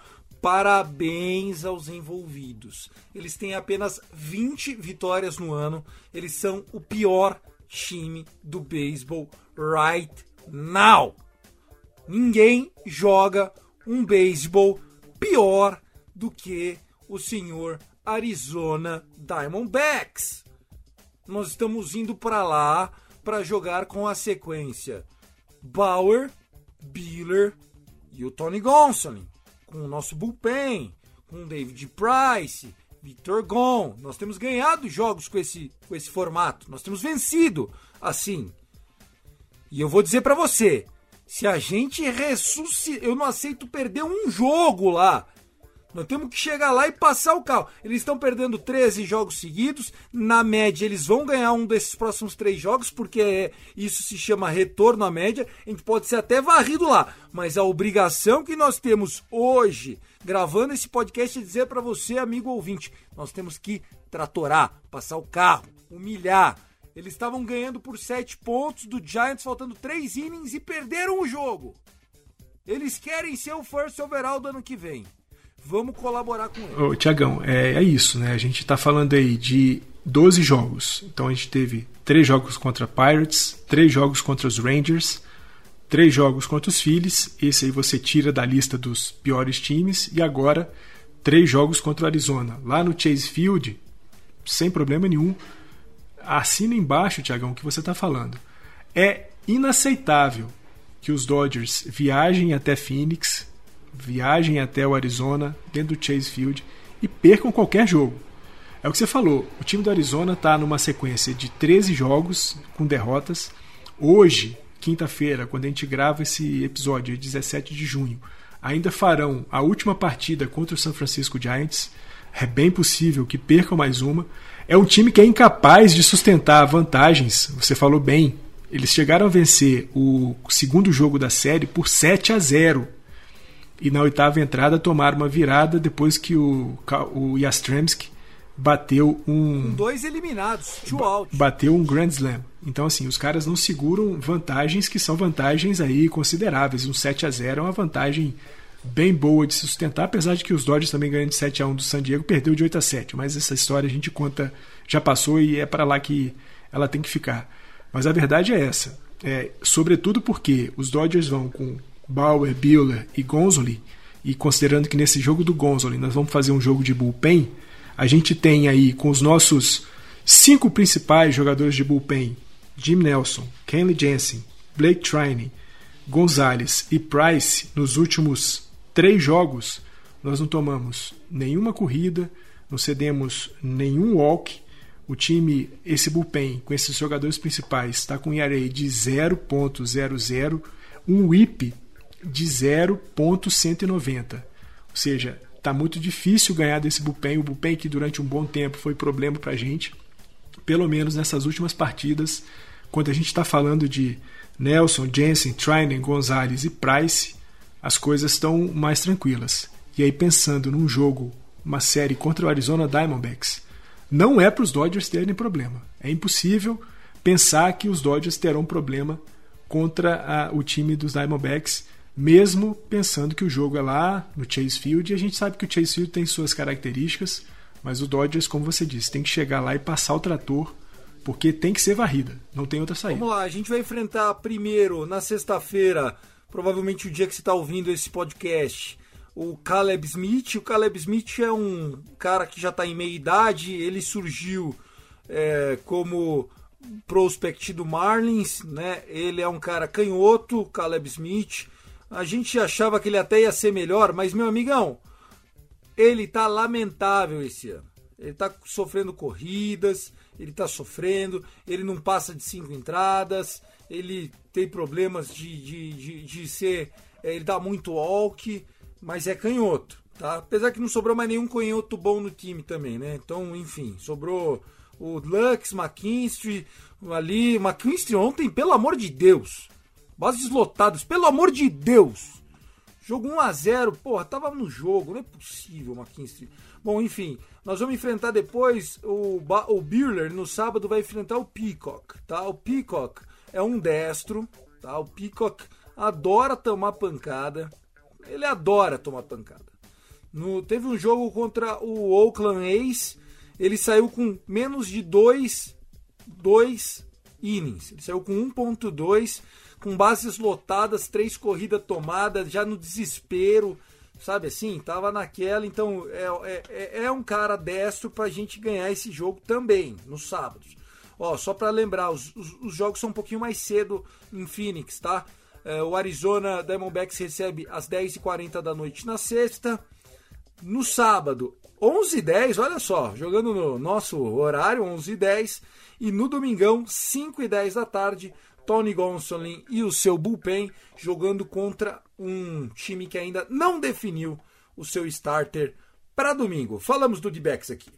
Parabéns aos envolvidos. Eles têm apenas vinte vitórias no ano. Eles são o pior time do beisebol right now. Ninguém joga um beisebol pior do que o senhor Arizona Diamondbacks. Nós estamos indo para lá para jogar com a sequência Bauer, Buehler e o Tony Gonsolin, com o nosso bullpen, com o David Price, Victor Gon. Nós temos ganhado jogos com esse, com esse formato. Nós temos vencido assim. E eu vou dizer para você, se a gente ressuscitar, eu não aceito perder um jogo lá. Nós temos que chegar lá e passar o carro. Eles estão perdendo treze jogos seguidos. Na média, eles vão ganhar um desses próximos três jogos, porque é, isso se chama retorno à média. A gente pode ser até varrido lá. Mas a obrigação que nós temos hoje, gravando esse podcast, é dizer para você, amigo ouvinte, nós temos que tratorar, passar o carro, humilhar. Eles estavam ganhando por sete pontos do Giants, faltando três innings, e perderam o jogo. Eles querem ser o first overall do ano que vem. Vamos colaborar com ele. Ô, Tiagão, é, é isso, né? A gente tá falando aí de doze jogos. Então a gente teve três jogos contra Pirates, três jogos contra os Rangers, três jogos contra os Phillies. Esse aí você tira da lista dos piores times. E agora, três jogos contra o Arizona. Lá no Chase Field, sem problema nenhum. Assina embaixo, Tiagão, o que você tá falando. É inaceitável que os Dodgers viajem até Phoenix, viajem até o Arizona, dentro do Chase Field, e percam qualquer jogo. É o que você falou, o time do Arizona está numa sequência de treze jogos com derrotas. Hoje, quinta-feira, quando a gente grava esse episódio, dezessete de junho, ainda farão a última partida contra o San Francisco Giants. É bem possível que percam mais uma. É um time que é incapaz de sustentar vantagens, você falou bem. Eles chegaram a vencer o segundo jogo da série por sete a zero, e na oitava entrada tomaram uma virada depois que o, o Yastrzemski bateu um... Com dois eliminados, two out. Bateu um Grand Slam. Então, assim, os caras não seguram vantagens que são vantagens aí consideráveis. Um sete a zero é uma vantagem bem boa de se sustentar, apesar de que os Dodgers também ganham de sete a um do San Diego, perdeu de oito a sete. Mas essa história a gente conta, já passou, e é para lá que ela tem que ficar. Mas a verdade é essa. É, sobretudo porque os Dodgers vão com Bauer, Buehler e Gonsolin, e considerando que nesse jogo do Gonsolin nós vamos fazer um jogo de bullpen, a gente tem aí com os nossos cinco principais jogadores de bullpen, Jim Nelson, Kenley Jansen, Blake Trinan, Gonzalez e Price, nos últimos três jogos nós não tomamos nenhuma corrida, não cedemos nenhum walk. O time, esse bullpen com esses jogadores principais, está com um E R A de zero ponto zero zero, um W I P de zero ponto cento e noventa, ou seja, tá muito difícil ganhar desse bullpen. O bullpen que durante um bom tempo foi problema pra gente, pelo menos nessas últimas partidas, quando a gente tá falando de Nelson, Jansen, Trinan, Gonzalez e Price, as coisas estão mais tranquilas. E aí, pensando num jogo, uma série contra o Arizona Diamondbacks, não é pros Dodgers terem problema. É impossível pensar que os Dodgers terão problema contra a, o time dos Diamondbacks, mesmo pensando que o jogo é lá no Chase Field, e a gente sabe que o Chase Field tem suas características, mas o Dodgers, como você disse, tem que chegar lá e passar o trator, porque tem que ser varrida, não tem outra saída. Vamos lá, a gente vai enfrentar primeiro, na sexta-feira, provavelmente o dia que você está ouvindo esse podcast, o Caleb Smith. O Caleb Smith é um cara que já está em meia idade, ele surgiu é, como prospect do Marlins, né? Ele é um cara canhoto, Caleb Smith. A gente achava que ele até ia ser melhor, mas, meu amigão, ele tá lamentável esse ano. Ele tá sofrendo corridas, ele tá sofrendo, ele não passa de cinco entradas, ele tem problemas de, de, de, de ser... Ele dá muito walk, mas é canhoto, tá? Apesar que não sobrou mais nenhum canhoto bom no time também, né? Então, enfim, sobrou o Lux, McKinstry, ali... McKinstry ontem, pelo amor de Deus! Bases lotadas, pelo amor de Deus! Jogo um a zero, porra, tava no jogo, não é possível, McKinstry. Bom, enfim, nós vamos enfrentar depois o, ba- o Buehler, no sábado vai enfrentar o Peacock, tá? O Peacock é um destro, tá? O Peacock adora tomar pancada, ele adora tomar pancada. No, teve um jogo contra o Oakland A's, ele saiu com menos de dois, dois innings, ele saiu com um ponto dois, com bases lotadas, três corridas tomadas, já no desespero, sabe assim? Tava naquela, então é, é, é um cara destro pra gente ganhar esse jogo também, nos sábados. Ó, só pra lembrar, os, os, os jogos são um pouquinho mais cedo em Phoenix, tá? É, o Arizona Diamondbacks recebe às dez e quarenta da noite na sexta. No sábado, onze e dez, olha só, jogando no nosso horário, onze e dez. E no domingão, cinco e dez da tarde, Tony Gonsolin e o seu bullpen jogando contra um time que ainda não definiu o seu starter para domingo. Falamos do D-backs aqui.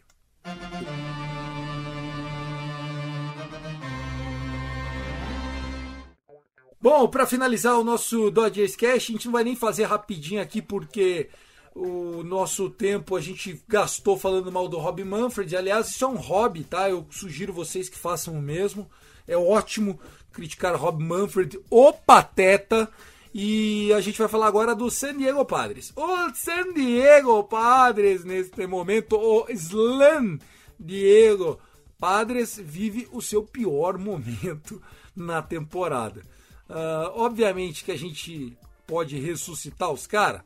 Bom, para finalizar o nosso Dodgers Cash, a gente não vai nem fazer rapidinho aqui porque o nosso tempo a gente gastou falando mal do Rob Manfred. Aliás, isso é um hobby, tá? Eu sugiro vocês que façam o mesmo. É ótimo criticar Rob Manfred, o pateta. E a gente vai falar agora do San Diego Padres. O San Diego Padres, neste momento, o San Diego Padres vive o seu pior momento na temporada. Uh, obviamente que a gente pode ressuscitar os caras.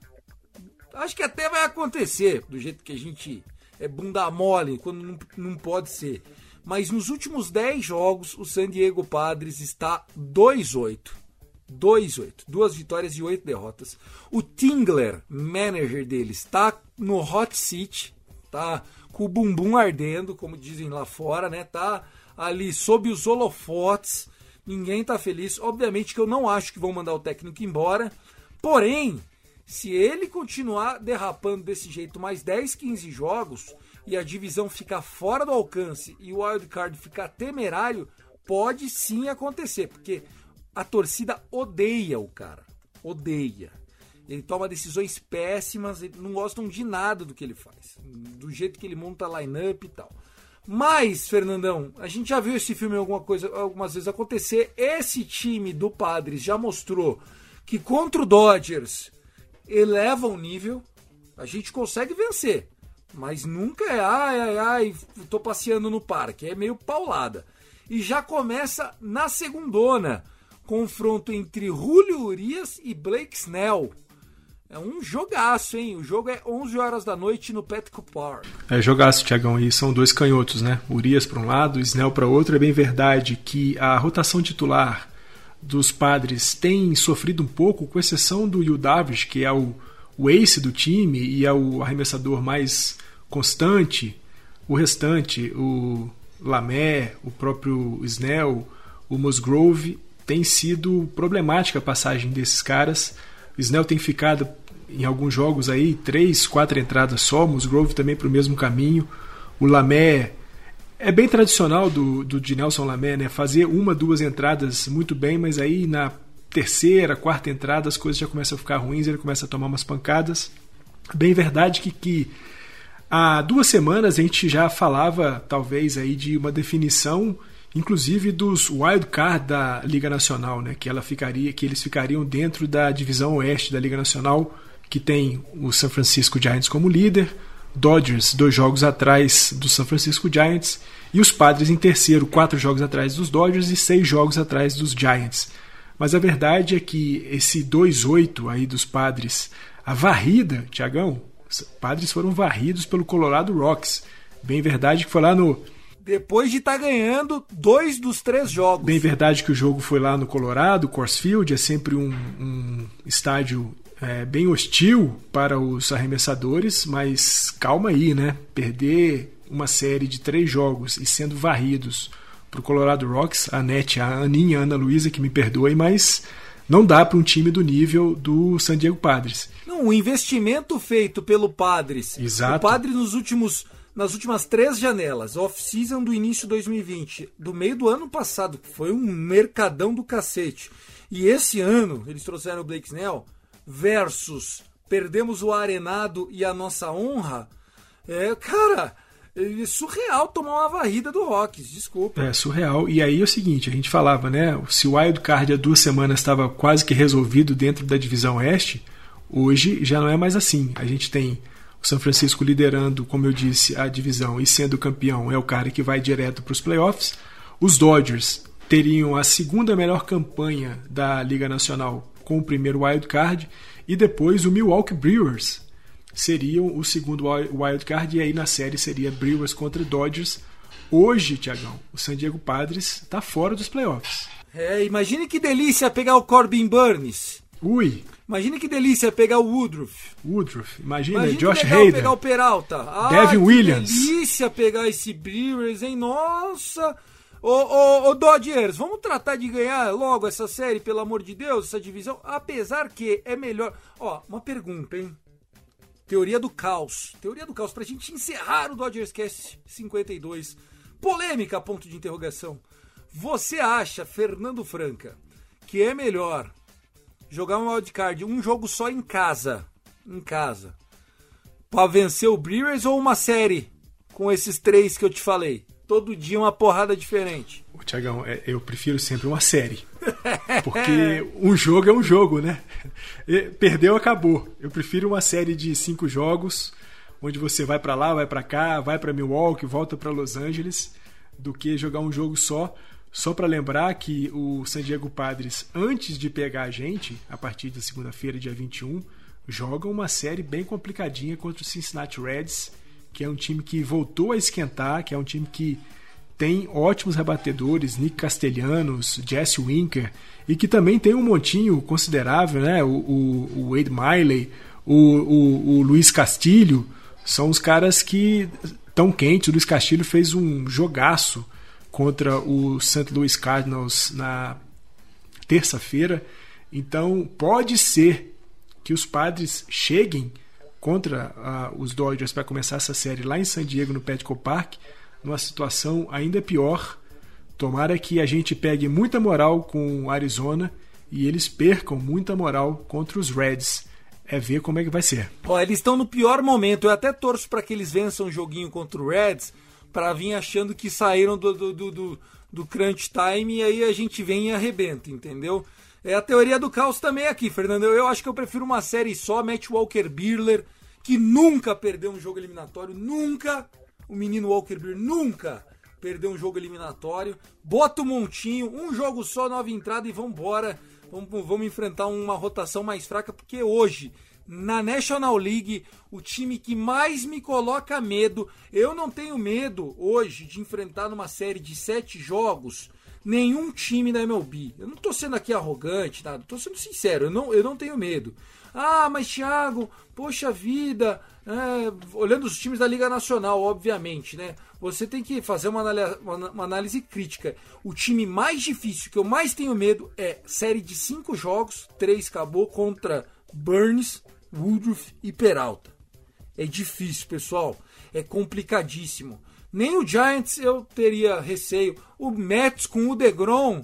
Acho que até vai acontecer, do jeito que a gente é bunda mole quando não, não pode ser. Mas nos últimos dez jogos, o San Diego Padres está dois a oito. dois a oito. Duas vitórias e oito derrotas. O Tingler, manager dele, está no hot seat. Tá com o bumbum ardendo, como dizem lá fora, né? Tá ali sob os holofotes. Ninguém tá feliz. Obviamente que eu não acho que vão mandar o técnico embora. Porém, se ele continuar derrapando desse jeito mais dez, quinze jogos e a divisão ficar fora do alcance e o wildcard ficar temerário, pode sim acontecer, porque a torcida odeia o cara, odeia. Ele toma decisões péssimas, não gostam de nada do que ele faz, do jeito que ele monta a lineup e tal. Mas, Fernandão, a gente já viu esse filme alguma coisa, algumas vezes acontecer. Esse time do Padres já mostrou que contra o Dodgers eleva o nível, a gente consegue vencer. Mas nunca é, ai, ai, ai, tô passeando no parque, é meio paulada. E já começa na segundona, confronto entre Julio Urias e Blake Snell. É um jogaço, hein? O jogo é onze horas da noite no Petco Park. É jogaço, Tiagão, e são dois canhotos, né? Urias para um lado, Snell para outro. É bem verdade que a rotação titular dos Padres tem sofrido um pouco, com exceção do Yu Darvish, que é o o ace do time e é o arremessador mais constante. O restante, o Lamé, o próprio Snell, o Musgrove, tem sido problemática a passagem desses caras. O Snell tem ficado em alguns jogos aí, três, quatro entradas só, o Musgrove também para o mesmo caminho. O Lamé é bem tradicional do, do de Nelson Lamé, né? Fazer uma, duas entradas muito bem, mas aí na terceira, quarta entrada, as coisas já começam a ficar ruins, ele começa a tomar umas pancadas. Bem verdade que, que há duas semanas a gente já falava, talvez, aí de uma definição, inclusive dos wildcard da Liga Nacional, né? Que, ela ficaria, que eles ficariam dentro da divisão oeste da Liga Nacional, que tem o San Francisco Giants como líder, Dodgers dois jogos atrás do San Francisco Giants, e os Padres em terceiro, quatro jogos atrás dos Dodgers e seis jogos atrás dos Giants. Mas a verdade é que esse dois a oito aí dos Padres, a varrida, Tiagão, os Padres foram varridos pelo Colorado Rockies. Bem verdade que foi lá no depois de estar tá ganhando dois dos três jogos. Bem verdade que o jogo foi lá no Colorado, Coors Field, é sempre um, um estádio é, bem hostil para os arremessadores, mas calma aí, né? Perder uma série de três jogos e sendo varridos para o Colorado Rocks, a Nete, a Aninha, a Ana Luísa, que me perdoe, mas não dá para um time do nível do San Diego Padres. Não, o investimento feito pelo Padres, Exato. o Padres nos últimos... Nas últimas três janelas, off-season do início de dois mil e vinte, do meio do ano passado, que foi um mercadão do cacete. E esse ano, eles trouxeram o Blake Snell, versus perdemos o Arenado e a nossa honra. É, cara, é surreal tomar uma varrida do Rockies, desculpa. É, surreal. E aí é o seguinte, a gente falava, né? Se o Wild Card há duas semanas estava quase que resolvido dentro da divisão oeste, hoje já não é mais assim. A gente tem... O San Francisco liderando, como eu disse, a divisão e sendo campeão, é o cara que vai direto para os playoffs. Os Dodgers teriam a segunda melhor campanha da Liga Nacional com o primeiro wild card, e depois o Milwaukee Brewers seriam o segundo wild card, e aí na série seria Brewers contra Dodgers. Hoje, Tiagão, o San Diego Padres está fora dos playoffs. É, imagine que delícia pegar o Corbin Burnes. Ui! Imagina que delícia pegar o Woodruff. Woodruff, imagina, imagina Josh Hader. Pegar o Peralta. Ah, Devin Williams. Que delícia pegar esse Brewers, hein? Nossa! Ô, ô, ô, Dodgers, vamos tratar de ganhar logo essa série, pelo amor de Deus, essa divisão. Apesar que é melhor... Ó, uma pergunta, hein? Teoria do caos. Teoria do caos, pra gente encerrar o Dodgers Cast cinquenta e dois. Polêmica, ponto de interrogação. Você acha, Fernando Franca, que é melhor... jogar um wildcard, um jogo só em casa, em casa, pra vencer o Brewers, ou uma série com esses três que eu te falei? Todo dia uma porrada diferente. Ô, Tiagão, eu prefiro sempre uma série, porque um jogo é um jogo, né? Perdeu, acabou. Eu prefiro uma série de cinco jogos, onde você vai pra lá, vai pra cá, vai pra Milwaukee, volta pra Los Angeles, do que jogar um jogo só. Só para lembrar que o San Diego Padres, antes de pegar a gente, a partir da segunda-feira, dia vinte e um, joga uma série bem complicadinha contra o Cincinnati Reds, que é um time que voltou a esquentar, que é um time que tem ótimos rebatedores, Nick Castellanos, Jesse Winker, e que também tem um montinho considerável, né? O, o, o Wade Miley, o, o, o Luiz Castilho, são os caras que estão quentes. O Luiz Castilho fez um jogaço contra o Saint Louis Cardinals na terça-feira. Então pode ser que os Padres cheguem contra uh, os Dodgers para começar essa série lá em San Diego, no Petco Park, numa situação ainda pior. Tomara que a gente pegue muita moral com o Arizona e eles percam muita moral contra os Reds. É ver como é que vai ser. Ó, eles estão no pior momento. Eu até torço para que eles vençam o joguinho contra o Reds, para vir achando que saíram do, do, do, do, do crunch time, e aí a gente vem e arrebenta, entendeu? É a teoria do caos também aqui, Fernando. Eu, eu acho que eu prefiro uma série só, mete Walker Buehler, que nunca perdeu um jogo eliminatório, nunca, o menino Walker Buehler nunca perdeu um jogo eliminatório, bota o montinho, um jogo só, nova entrada, e vambora, vamos, vamos enfrentar uma rotação mais fraca, porque hoje... na National League, o time que mais me coloca medo, eu não tenho medo hoje de enfrentar numa série de sete jogos nenhum time da M L B. Eu não tô sendo aqui arrogante, nada, tô sendo sincero, eu não, eu não tenho medo. Ah, mas Thiago, poxa vida, é, olhando os times da Liga Nacional, obviamente, né? Você tem que fazer uma análise, uma análise crítica. O time mais difícil, que eu mais tenho medo, é série de cinco jogos, três acabou, contra Burnes, Woodruff e Peralta. É difícil, pessoal. É complicadíssimo. Nem o Giants eu teria receio. O Mets com o DeGrom.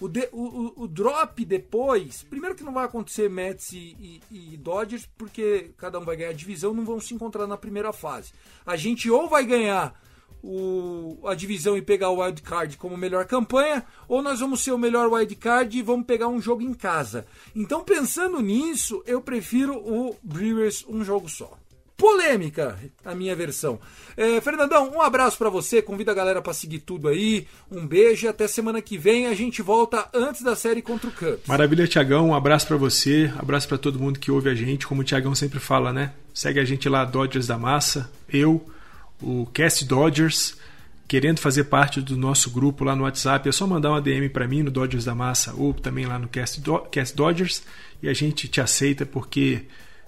O, de, o, o, o drop depois. Primeiro que não vai acontecer Mets e, e, e Dodgers, porque cada um vai ganhar a divisão, não vão se encontrar na primeira fase. A gente ou vai ganhar o, a divisão e pegar o wild card como melhor campanha, ou nós vamos ser o melhor wild card e vamos pegar um jogo em casa. Então, pensando nisso, eu prefiro o Brewers um jogo só. Polêmica, a minha versão. É, Fernandão, um abraço pra você, convido a galera pra seguir tudo aí, um beijo e até semana que vem, a gente volta antes da série contra o Cubs. Maravilha, Tiagão, um abraço pra você, abraço pra todo mundo que ouve a gente, como o Tiagão sempre fala, né? Segue a gente lá, Dodgers da Massa, eu, o Cast Dodgers, querendo fazer parte do nosso grupo lá no WhatsApp, é só mandar uma D M para mim no Dodgers da Massa ou também lá no Cast, Do- Cast Dodgers, e a gente te aceita porque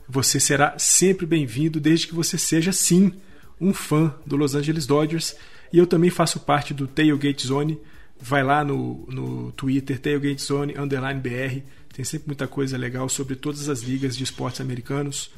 você será sempre bem-vindo, desde que você seja, sim, um fã do Los Angeles Dodgers. E eu também faço parte do Tailgate Zone. Vai lá no, no Twitter, Tailgate Zone, underline B R. Tem sempre muita coisa legal sobre todas as ligas de esportes americanos.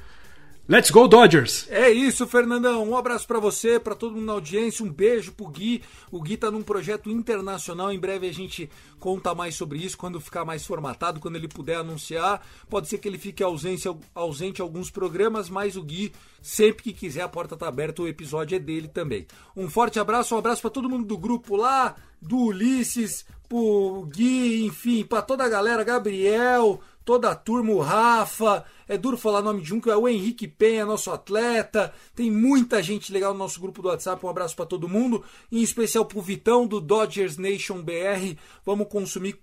Let's go, Dodgers! É isso, Fernandão. Um abraço pra você, pra todo mundo na audiência. Um beijo pro Gui. O Gui tá num projeto internacional. Em breve a gente conta mais sobre isso, quando ficar mais formatado, quando ele puder anunciar. Pode ser que ele fique ausente, ausente alguns programas, mas o Gui, sempre que quiser, a porta tá aberta, o episódio é dele também. Um forte abraço, um abraço pra todo mundo do grupo lá, do Ulisses, pro Gui, enfim, pra toda a galera, Gabriel... Toda a turma, o Rafa, é duro falar o nome de um, que é o Henrique Penha, nosso atleta, tem muita gente legal no nosso grupo do WhatsApp, um abraço para todo mundo, em especial pro Vitão do Dodgers Nation B R, vamos consumir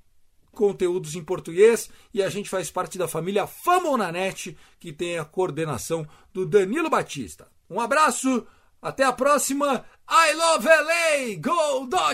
conteúdos em português e a gente faz parte da família Famonanet, que tem a coordenação do Danilo Batista. Um abraço, até a próxima, I love L A, go Dodgers!